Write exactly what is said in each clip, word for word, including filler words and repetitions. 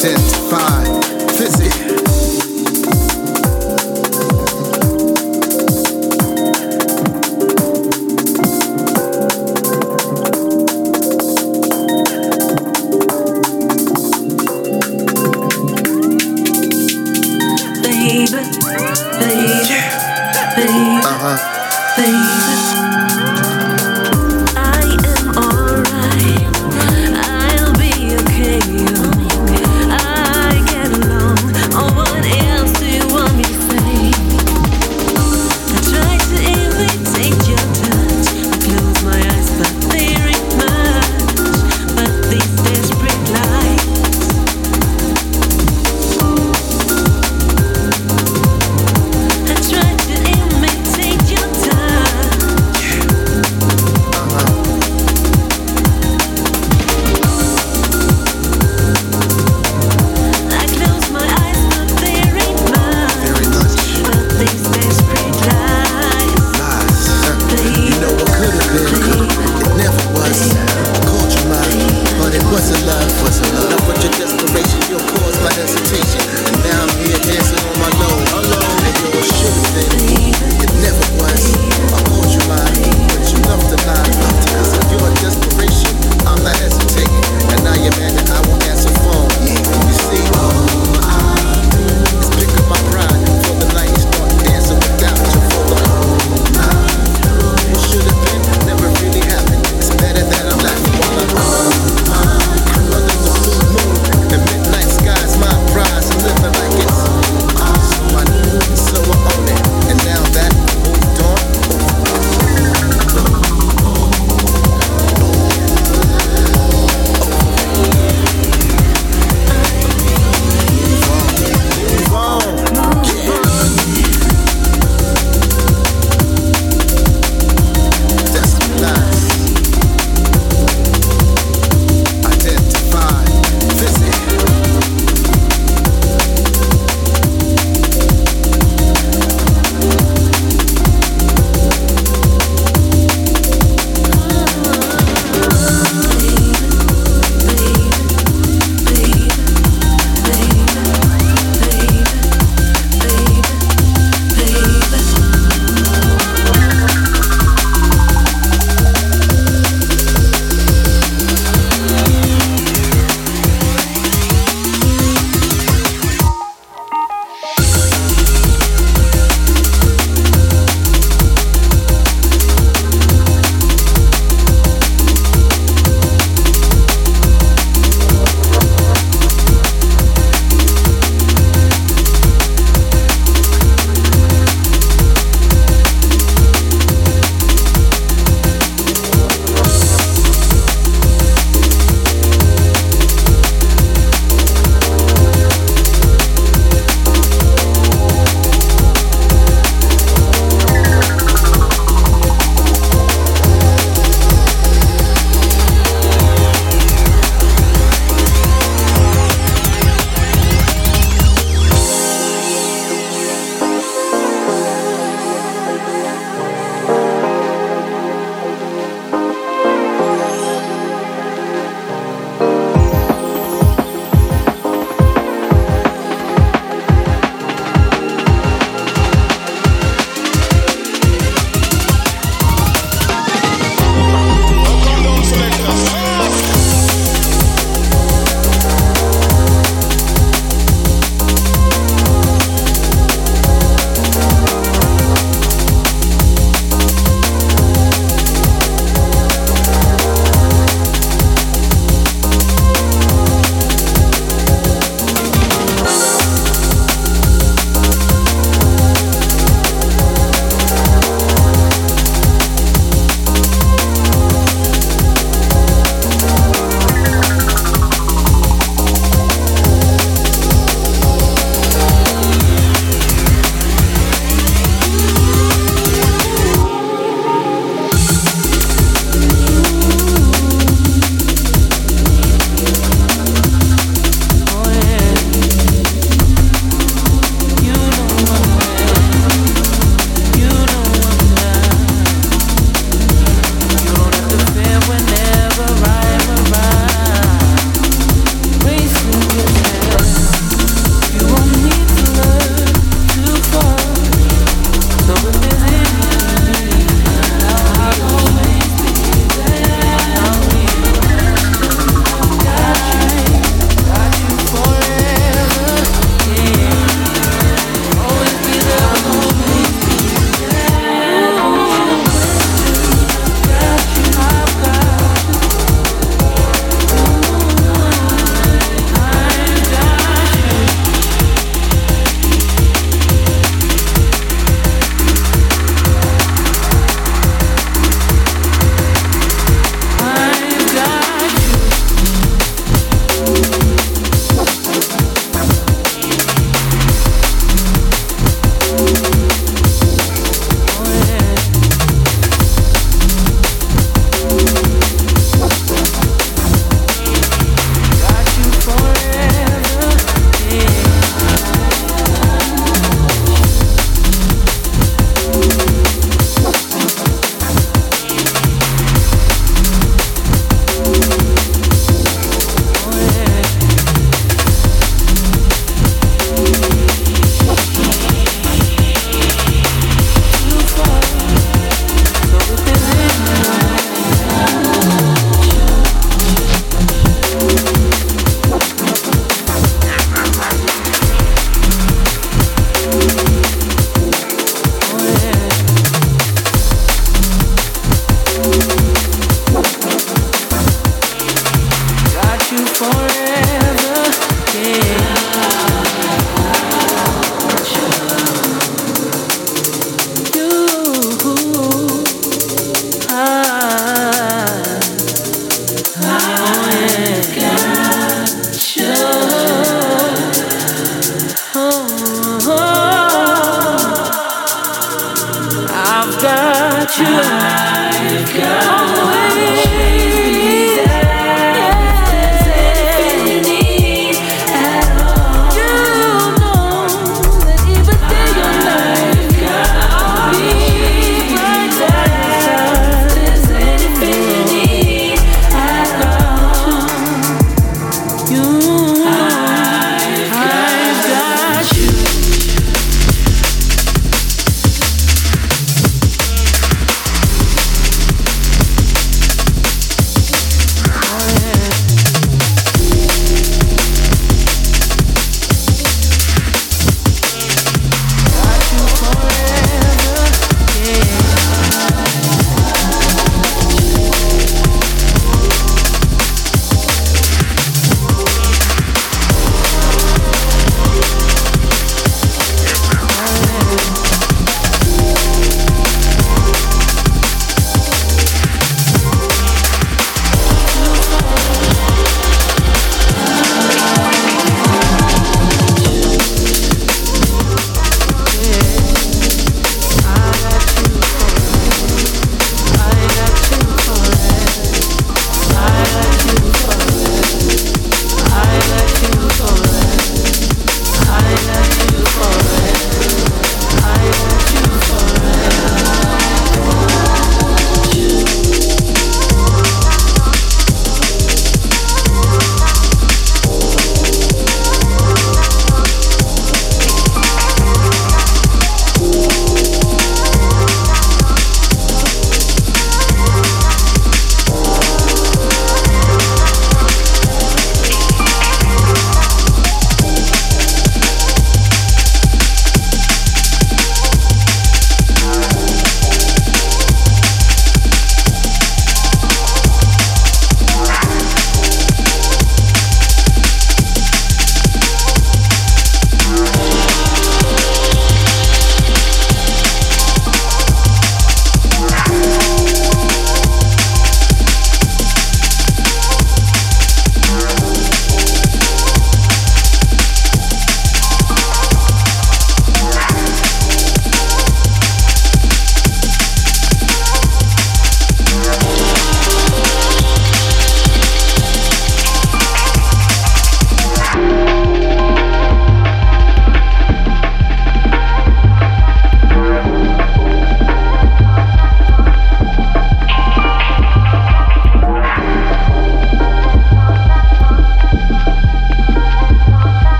Identify, visit.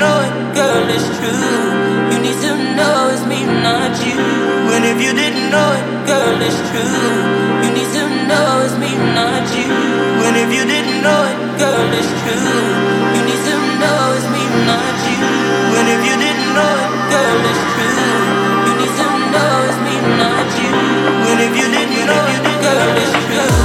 know it, girl, it's true. You need to know it's me, not you. And if you didn't know it, girl, it's true. You need to know it's me, not you. And if you didn't know it, girl, it's true. You need to know it's me, not you. And if you didn't know it, girl, it's true. You need to know it's me, not you. And if you didn't know it, girl, it's true.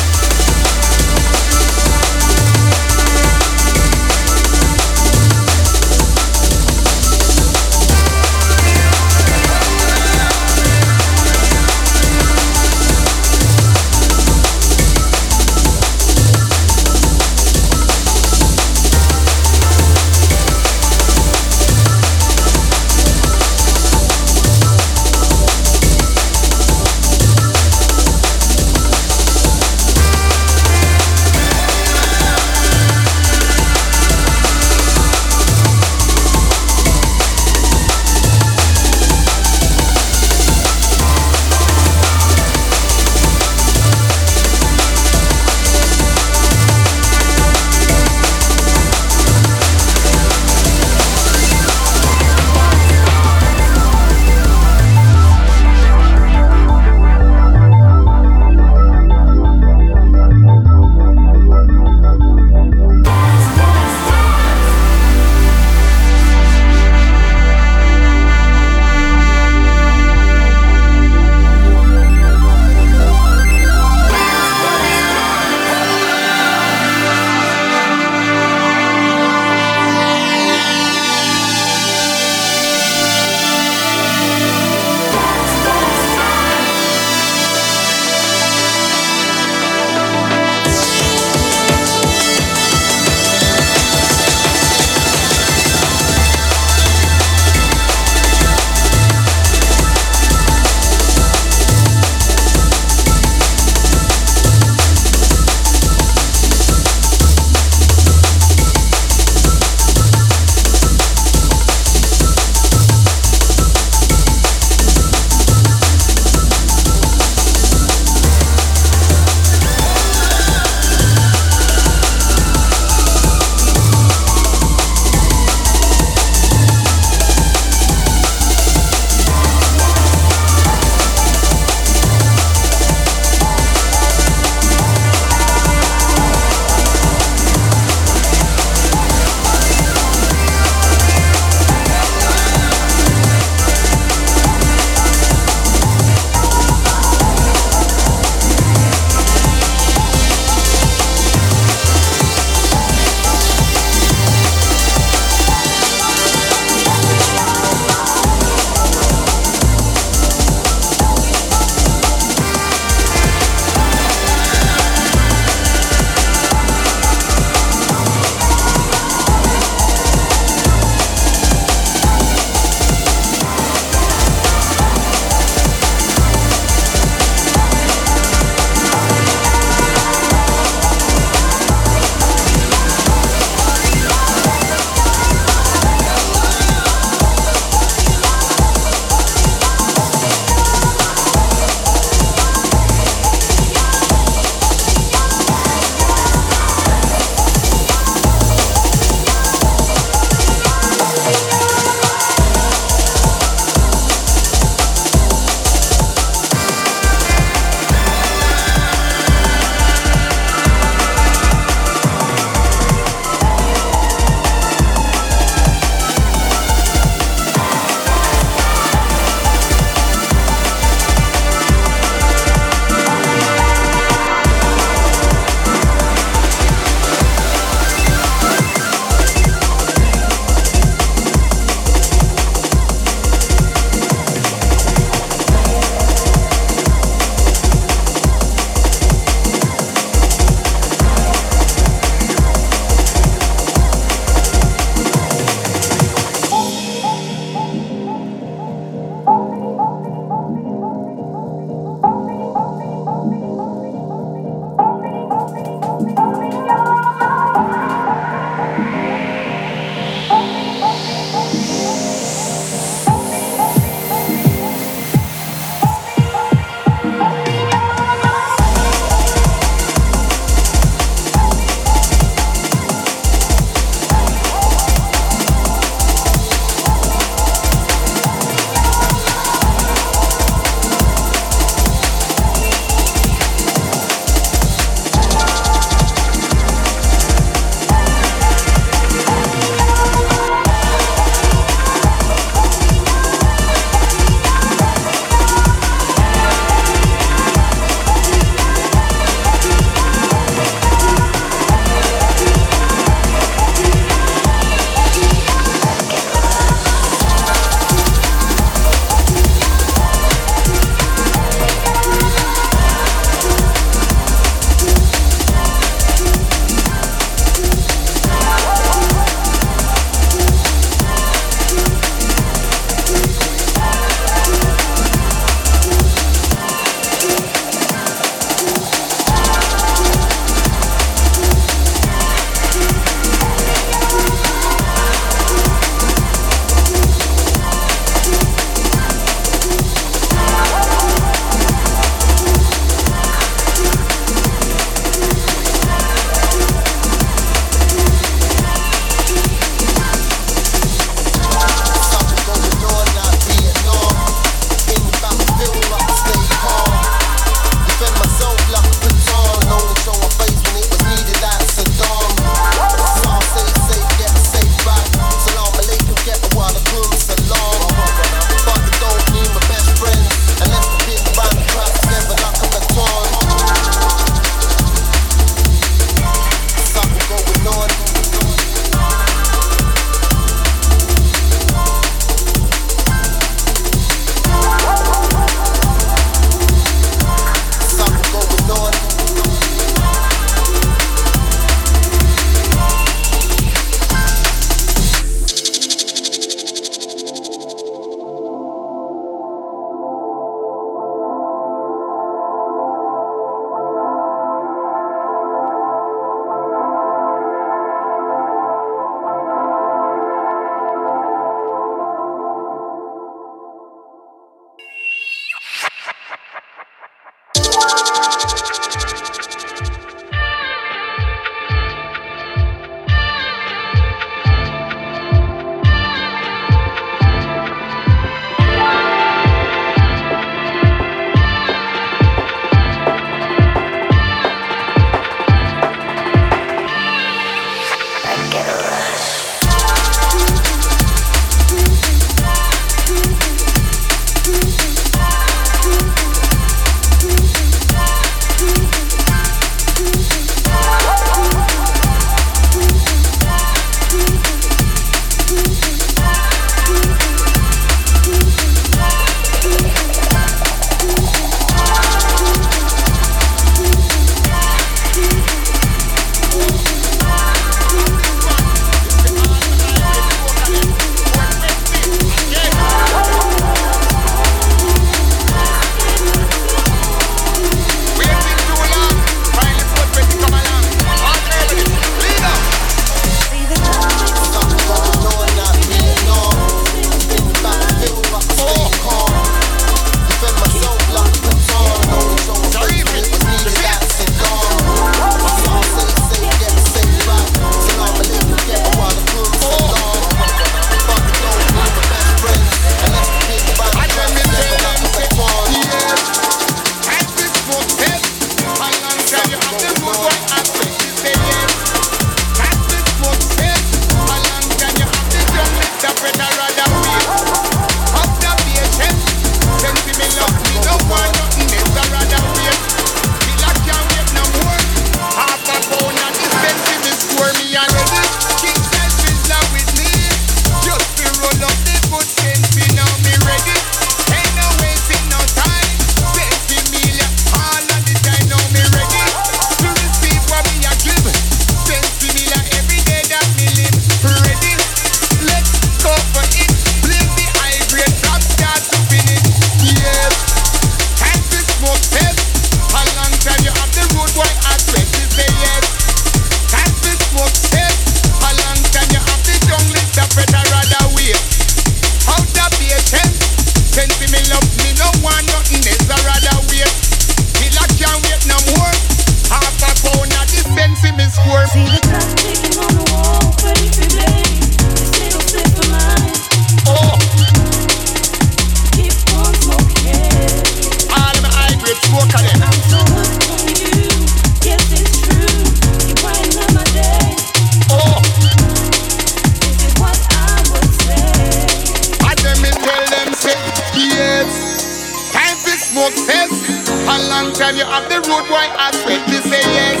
good boy, I swear to say yes.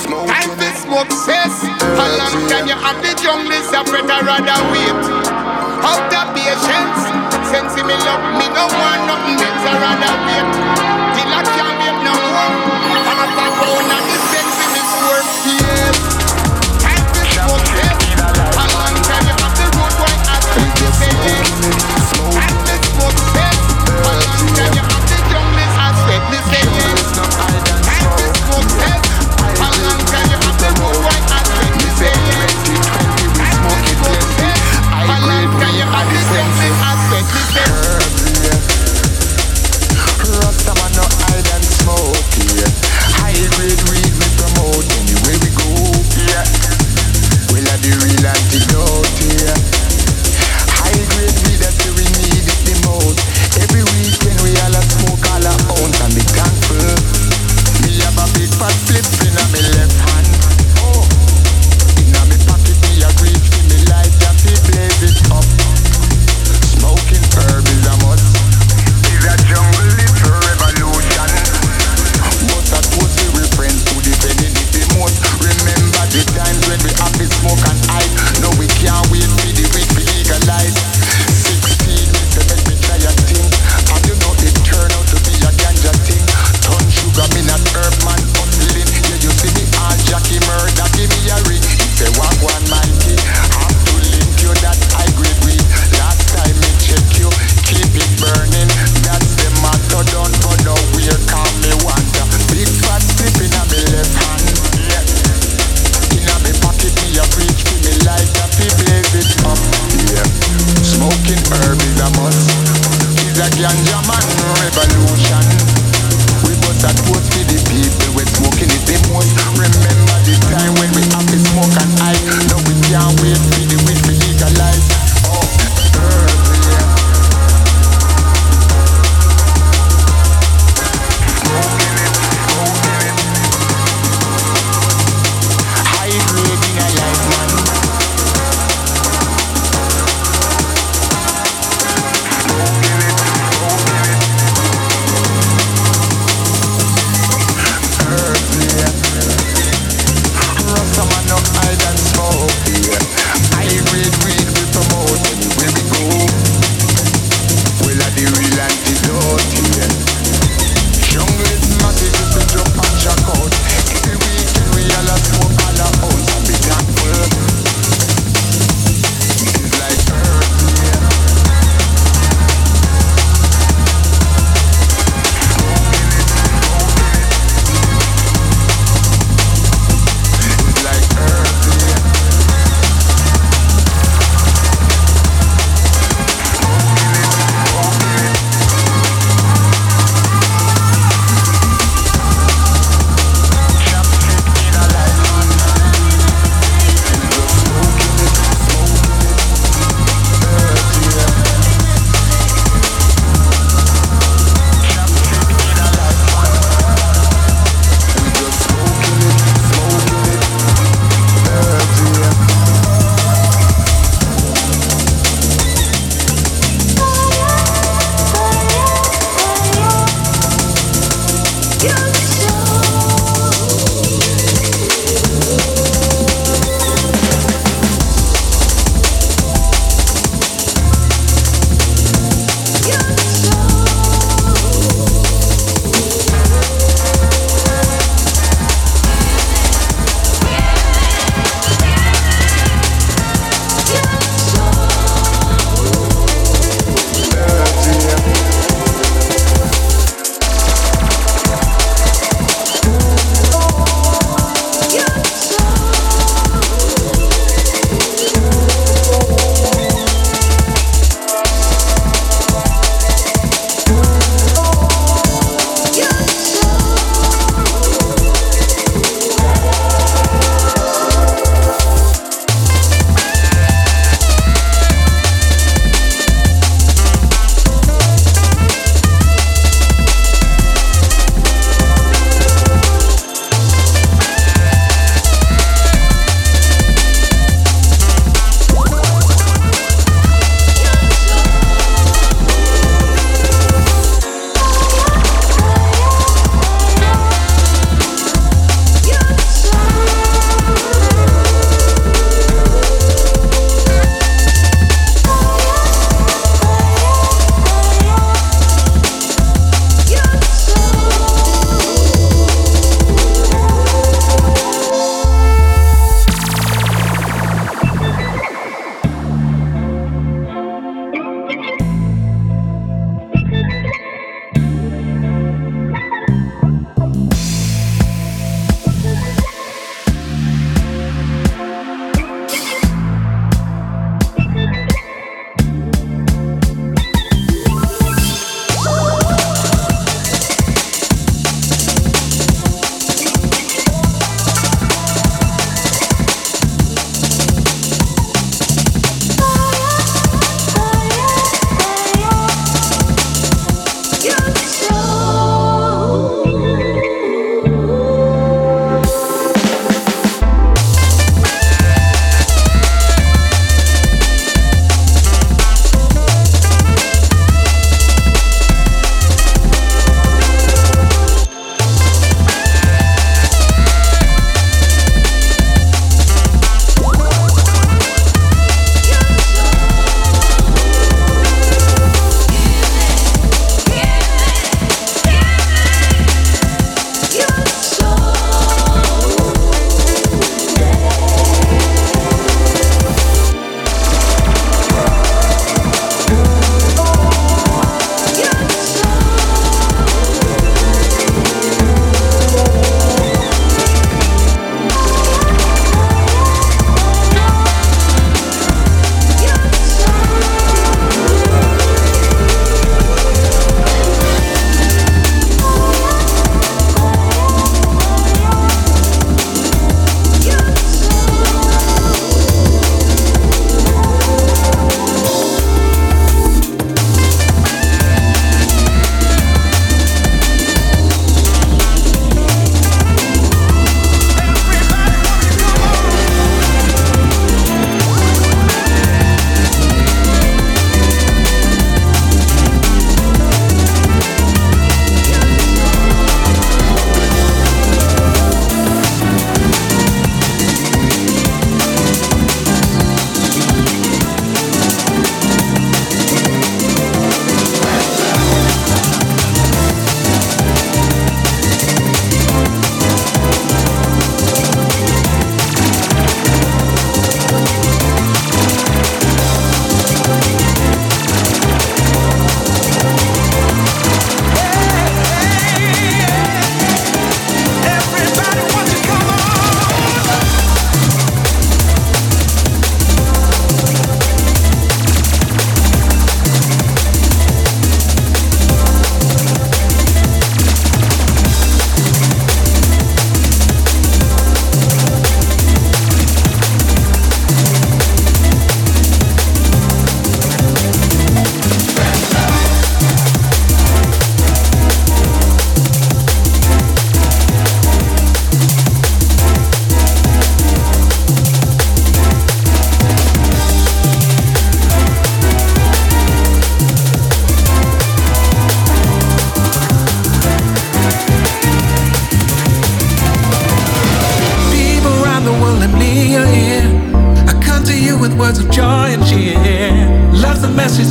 Smoke. Time to smoke cess. A long time you have the junglist, I better rather wait. Out of patience. Sense me love, me no want nothing else, I rather wait. Till I can't wait no more. I'm a bad boy, not the sense in this world, yes. Time to smoke cess. A long time you have the good boy, I swear to say yes. Time to smoke cess. A long time you have the junglist, I swear to say yes. Time to smoke cess. How long can you have the road right at twenty twenty? I smoke it both days. How long can you have the senses at twenty twenty? Rasta man no hide and smoke, yeah. High grade weed we promote anywhere we go, yeah. We are the real and the goat, yeah. High grade weed that's where we need it the most. Every weekend we all a smoke all our own and be thankful. Me have a big fat flip in my left hand. Oh, in my pocket me a grip in me light that it blaze it up. Smoking herb is a must. It's a jungle, it's a revolution. Must a toast to we friends who defended it the most. Remember the times when we have the smoke and ice. No, we can't wait for the week we legalize. Sixteen is to make me try a thing. And you know it turn out to be a ganja thing. Ton sugar, me not herb man, hustling. Yeah, you see me all Jackie murder, give me a ring. It's a walk one ninety. Have to link you that high grade weed. Last time me check you, keep it burning. That's the matter, don't go nowhere, call me wonder. Big fat slip in my left hand, yeah. In my pocket me a preach, give me light up, he blaze it up, yeah. Smoking herb is a must. He's a ganja man, revolution. That was for the people we're smoking it the most. Remember the time when we have to smoke and hide. Now we can't wait for the weed to legalize. Oh, herb, yeah. Smoking it, smoking it. High grade in a life, man. Smoking it, smoking it.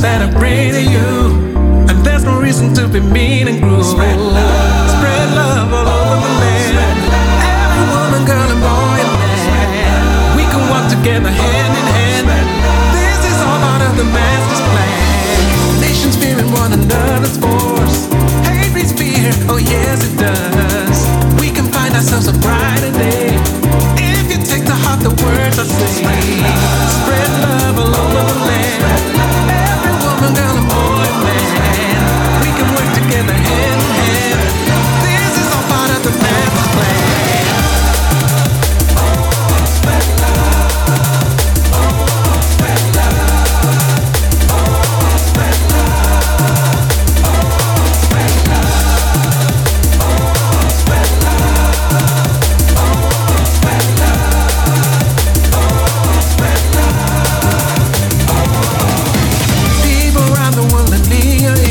message that I bring to you. And there's no reason to be mean and cruel. Spread love, spread love all over the land. Every woman, girl, and boy and man, we can walk together hand in hand. This is all part of the master's plan. Nations fearing one another's force. Hate breeds fear, oh yes it does. We can find ourselves a brighter day if you take to heart the words I say. Spread love all over the land. Every woman, girl, and boy and man, we can work together hand in hand. This is all part of the master's plan. Oh, spread love. Oh, spread love. Oh, spread love. Oh, spread love. Oh, spread love. Oh, spread love. Oh, spread love. People around the world and me are in.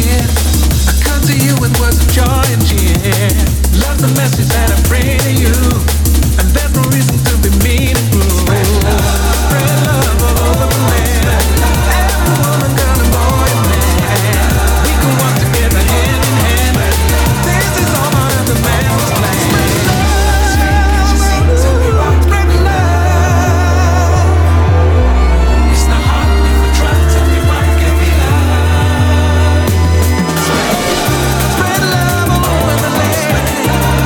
To you with words of joy and cheer. Love the message that I bring to you. And there's no reason to be mean and cruel. Spread love, spread love all over the land. Every woman, girl, and boy and man, we can walk together hand in hand. This is all part of the master's plan. Spread love, spread love. It's not hard if we try to be right, can be love. Spread love all over the land.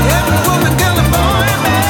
Every woman, girl, and boy, man.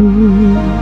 you.